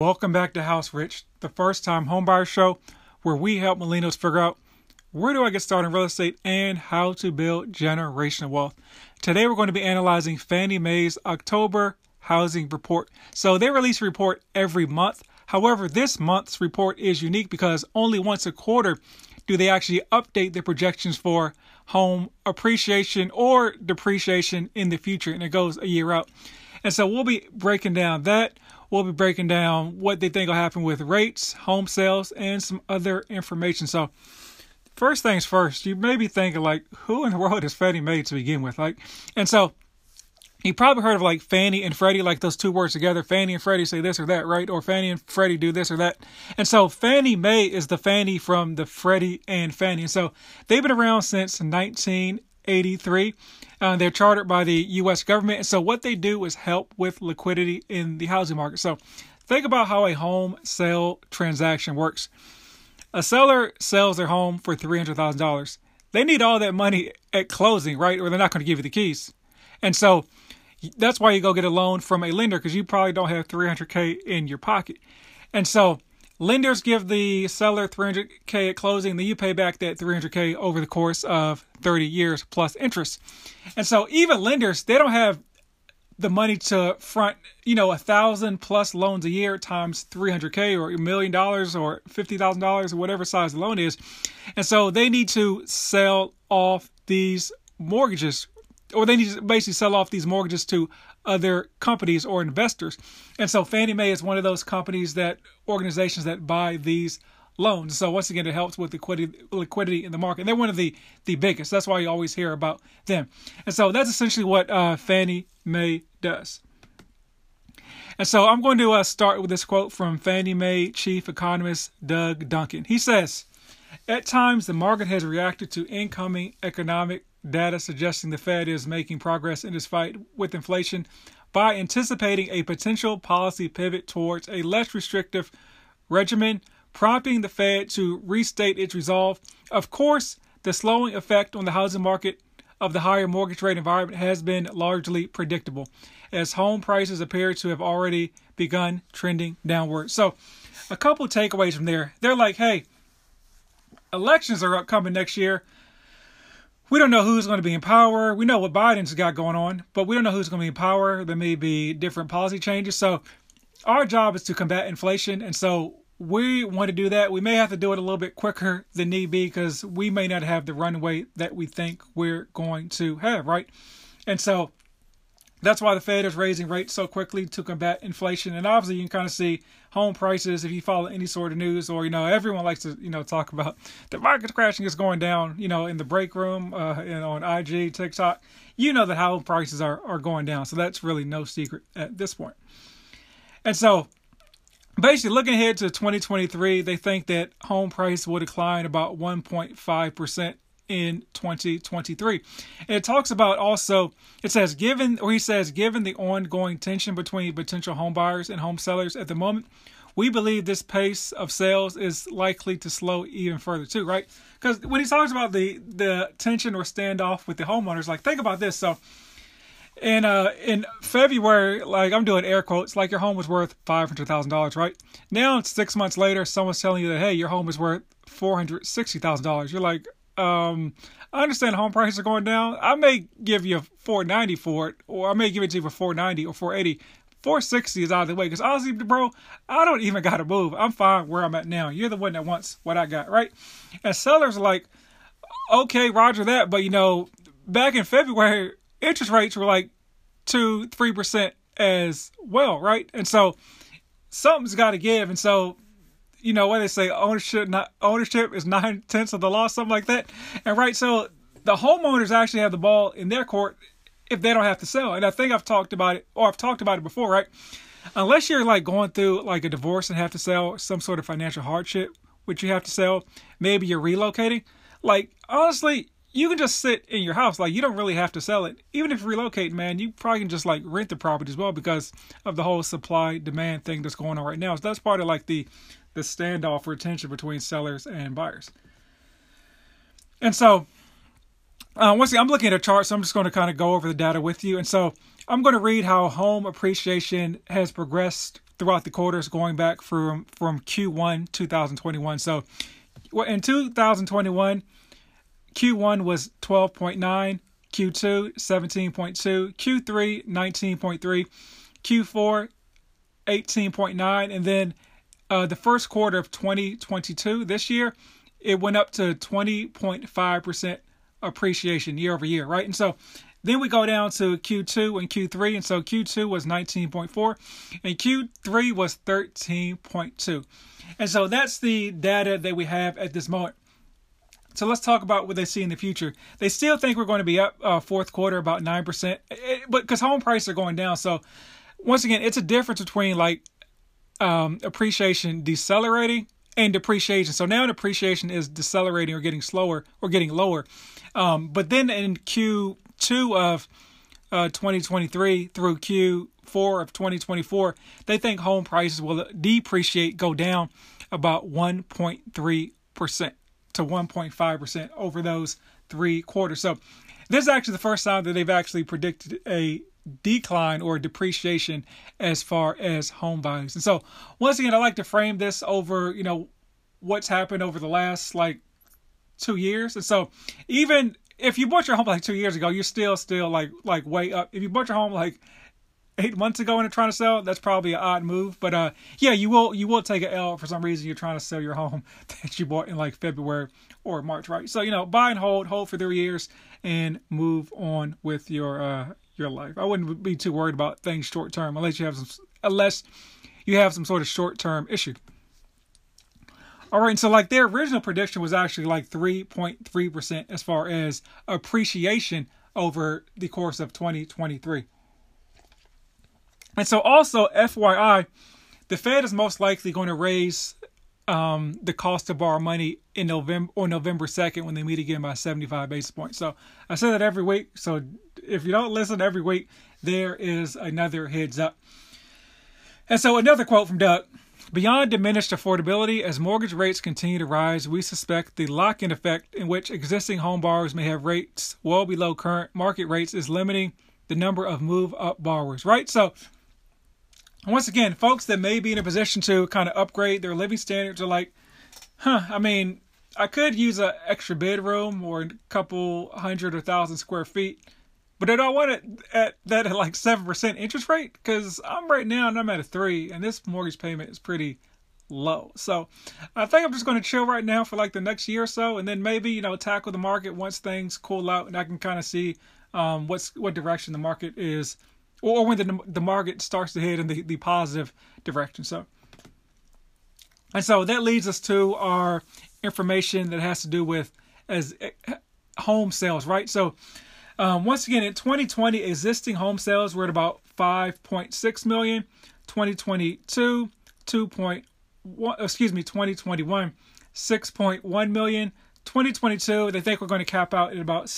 Welcome back to House Rich, the first time homebuyer show where we help millennials figure out where do I get started in real estate and how to build generational wealth. Today we're going to be analyzing Fannie Mae's October housing report. So they release a report every month. However, this month's report is unique because only once a quarter do they actually update the projections for home appreciation or depreciation in the future, and it goes a year out. And so we'll be breaking down that. We'll be breaking down what they think will happen with rates, home sales, and some other information. So first things first, you may be thinking, like, who in the world is Fannie Mae to begin with? And so you probably heard of like Fannie and Freddie, like those two words together. Fannie and Freddie say this or that, right? Or Fannie and Freddie do this or that. And so Fannie Mae is the Fannie from the Freddie and Fannie. And so they've been around since 1983. They're chartered by the U.S. government. And so what they do is help with liquidity in the housing market. So think about how a home sale transaction works. A seller sells their home for $300,000. They need all that money at closing, right? Or they're not going to give you the keys. And so that's why you go get a loan from a lender, because you probably don't have $300K in your pocket. And so lenders give the seller $300K at closing, then you pay back that $300K over the course of 30 years plus interest. And so even lenders, they don't have the money to front, 1,000+ loans a year times $300K or $1 million or $50,000 or whatever size the loan is. And so they need to sell off these mortgages, or they need to basically sell off these mortgages to other companies or investors. And so Fannie Mae is one of those companies, that organizations that buy these loans. So once again, it helps with liquidity in the market. And they're one of the biggest. That's why you always hear about them. And so that's essentially what Fannie Mae does. And so I'm going to start with this quote from Fannie Mae chief economist Doug Duncan. He says, "At times, the market has reacted to incoming economic data suggesting the Fed is making progress in its fight with inflation by anticipating a potential policy pivot towards a less restrictive regimen, prompting the Fed to restate its resolve. Of course, the slowing effect on the housing market of the higher mortgage rate environment has been largely predictable, as home prices appear to have already begun trending downward." So a couple of takeaways from there. They're like, hey, elections are upcoming next year. We don't know who's going to be in power. We know what Biden's got going on, but we don't know who's going to be in power. There may be different policy changes. So our job is to combat inflation. And so we want to do that. We may have to do it a little bit quicker than need be, because we may not have the runway that we think we're going to have, right? And so that's why the Fed is raising rates so quickly, to combat inflation. And obviously you can kind of see home prices if you follow any sort of news, or, everyone likes to, talk about the market's crashing, is going down, in the break room, and on IG, TikTok, that home prices are going down. So that's really no secret at this point. And so basically looking ahead to 2023, they think that home price will decline about 1.5% in 2023. And it talks about also, he says, given the ongoing tension between potential home buyers and home sellers at the moment, we believe this pace of sales is likely to slow even further too, right? Because when he talks about the tension or standoff with the homeowners, like, think about this. So in February, like, I'm doing air quotes, like, your home was worth $500,000, right? Now, 6 months later, someone's telling you that, hey, your home is worth $460,000. You're like, I understand home prices are going down. I may give you $490 for it, or I may give it to you for $490 or $480. $460 is out of the way, because honestly, bro, I don't even got to move. I'm fine where I'm at now. You're the one that wants what I got, right? And sellers are like, okay, roger that. But, back in February, interest rates were like 2%, 3% as well, right? And so something's got to give. And so what they say, ownership is 9/10 of the law, something like that. And right, so the homeowners actually have the ball in their court if they don't have to sell. And I think I've talked about it before, right? Unless you're like going through like a divorce and have to sell, some sort of financial hardship, which you have to sell, maybe you're relocating. Like, honestly, you can just sit in your house. Like, you don't really have to sell it. Even if you relocate, man, you probably can just like rent the property as well, because of the whole supply demand thing that's going on right now. So that's part of like the standoff or tension between sellers and buyers. And so Once again, I'm looking at a chart, so I'm just going to kind of go over the data with you. And so I'm going to read how home appreciation has progressed throughout the quarters going back from Q1 2021. So in 2021, Q1 was 12.9, Q2 17.2, Q3 19.3, Q4 18.9, and then the first quarter of 2022, this year, it went up to 20.5% appreciation year over year, right? And so then we go down to Q2 and Q3, and so Q2 was 19.4 and Q3 was 13.2. And so that's the data that we have at this moment. So let's talk about what they see in the future. They still think we're going to be up fourth quarter about 9%, but because home prices are going down. So once again, it's a difference between like appreciation decelerating and depreciation. So now depreciation is decelerating or getting slower or getting lower. But then in Q2 of 2023 through Q4 of 2024, they think home prices will depreciate, go down about 1.3% to 1.5% over those three quarters. So this is actually the first time that they've actually predicted a decline or depreciation as far as home values. And so once again, I like to frame this over, you know, what's happened over the last like 2 years. And so even if you bought your home like 2 years ago, you're still like way up. If you bought your home like 8 months ago and are trying to sell, that's probably an odd move. But yeah, you will take an L for some reason. You're trying to sell your home that you bought in like February or March, right? So, you know, buy and hold for 3 years and move on with your life. I wouldn't be too worried about things short term unless you have some sort of short term issue. All right, and so like their original prediction was actually like 3.3% as far as appreciation over the course of 2023. And so also, FYI, the Fed is most likely going to raise the cost to borrow money in November 2nd when they meet again by 75 basis points. So I say that every week. So if you don't listen every week, there is another heads up. And so another quote from Doug: "Beyond diminished affordability, as mortgage rates continue to rise, we suspect the lock-in effect in which existing home borrowers may have rates well below current market rates is limiting the number of move-up borrowers," right? So once again, folks that may be in a position to kind of upgrade their living standards are like, I mean, I could use an extra bedroom or a couple hundred or thousand square feet, but I don't want it at that at like 7% interest rate because I'm right now and I'm at a 3% and this mortgage payment is pretty low. So I think I'm just going to chill right now for like the next year or so, and then maybe, you know, tackle the market once things cool out and I can kind of see what direction the market is, or when the market starts to head in the positive direction. So, and so that leads us to our information that has to do with as home sales, right? So once again, in 2020, existing home sales were at about 5.6 million, 2022, 2021, 6.1 million, 2022, they think we're going to cap out at about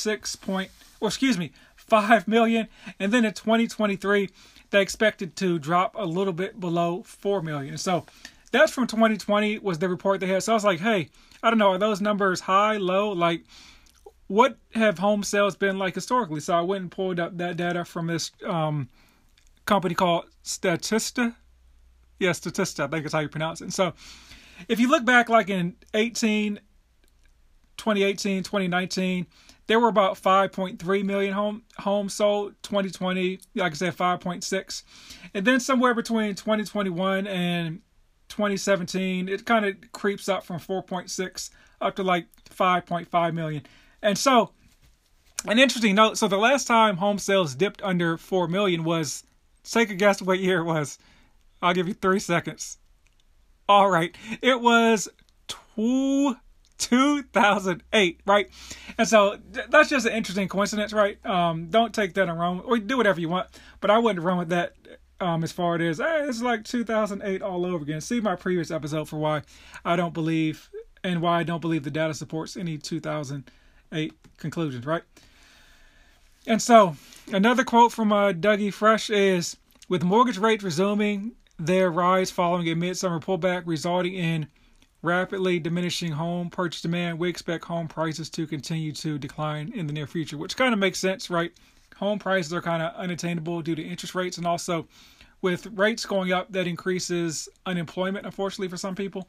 5 million. And then in 2023, they expect it to drop a little bit below 4 million. So that's from 2020 was the report they had. So I was like, hey, I don't know, are those numbers high, low? Like, what have home sales been like historically? So I went and pulled up that data from this company called Statista. Yeah, Statista, I think is how you pronounce it. And so if you look back like in 2018, 2019, there were about 5.3 million homes sold. 2020, like I said, 5.6. And then somewhere between 2021 and 2017, it kind of creeps up from 4.6 up to like 5.5 million. And so an interesting note, so the last time home sales dipped under 4 million was, take a guess what year it was. I'll give you 3 seconds. All right. It was 2008, right? And so that's just an interesting coincidence, right? Don't take that and run, or do whatever you want, but I wouldn't run with that as far as, hey, it's like 2008 all over again. See my previous episode for why I don't believe and why I don't believe the data supports any 2008 conclusions, right? And so another quote from Dougie Fresh is, "With mortgage rates resuming their rise following a midsummer pullback resulting in rapidly diminishing home purchase demand, we expect home prices to continue to decline in the near future, which kind of makes sense, right? Home prices are kind of unattainable due to interest rates, and also with rates going up, that increases unemployment, unfortunately, for some people,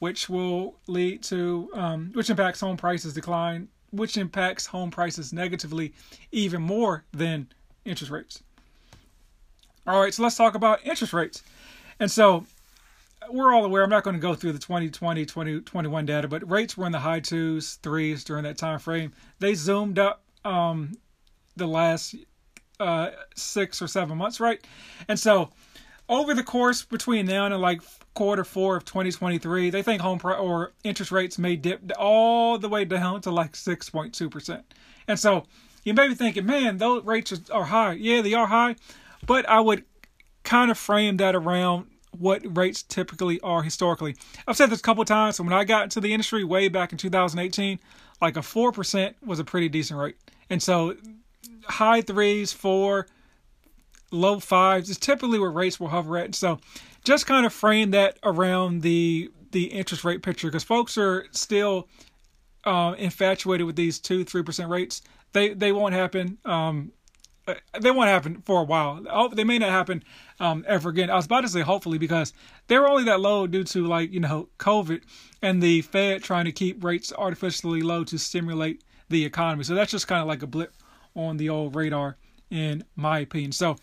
which will lead to, which impacts home prices decline, which impacts home prices negatively even more than interest rates. All right, so let's talk about interest rates. And so we're all aware, I'm not going to go through the 2020, 2021 data, but rates were in the high 2s, 3s during that time frame. They zoomed up the last 6 or 7 months, right? And so over the course between now and like Q4 of 2023, they think home or interest rates may dip all the way down to like 6.2%. And so you may be thinking, man, those rates are high. Yeah, they are high. But I would kind of frame that around what rates typically are historically. I've said this a couple of times. So when I got into the industry way back in 2018, like a 4% was a pretty decent rate. And so high 3s, 4, low 5s is typically where rates will hover at. So just kind of frame that around the interest rate picture, because folks are still infatuated with these 2-3% rates. They won't happen. They won't happen for a while. They may not happen ever again. I was about to say hopefully, because they were only that low due to, like, you know, COVID and the Fed trying to keep rates artificially low to stimulate the economy. So that's just kind of like a blip on the old radar, in my opinion. So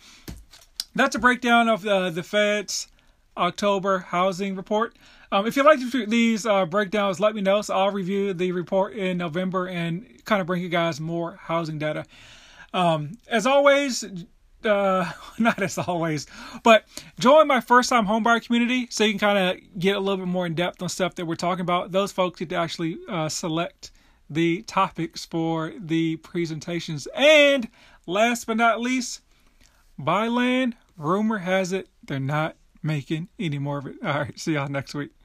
that's a breakdown of the Fed's October housing report. If you like these breakdowns, let me know. So I'll review the report in November and kind of bring you guys more housing data. As always, not as always, but join my first-time homebuyer community so you can kind of get a little bit more in-depth on stuff that we're talking about. Those folks get to actually select the topics for the presentations. And last but not least, buy land. Rumor has it they're not making any more of it. All right, see y'all next week.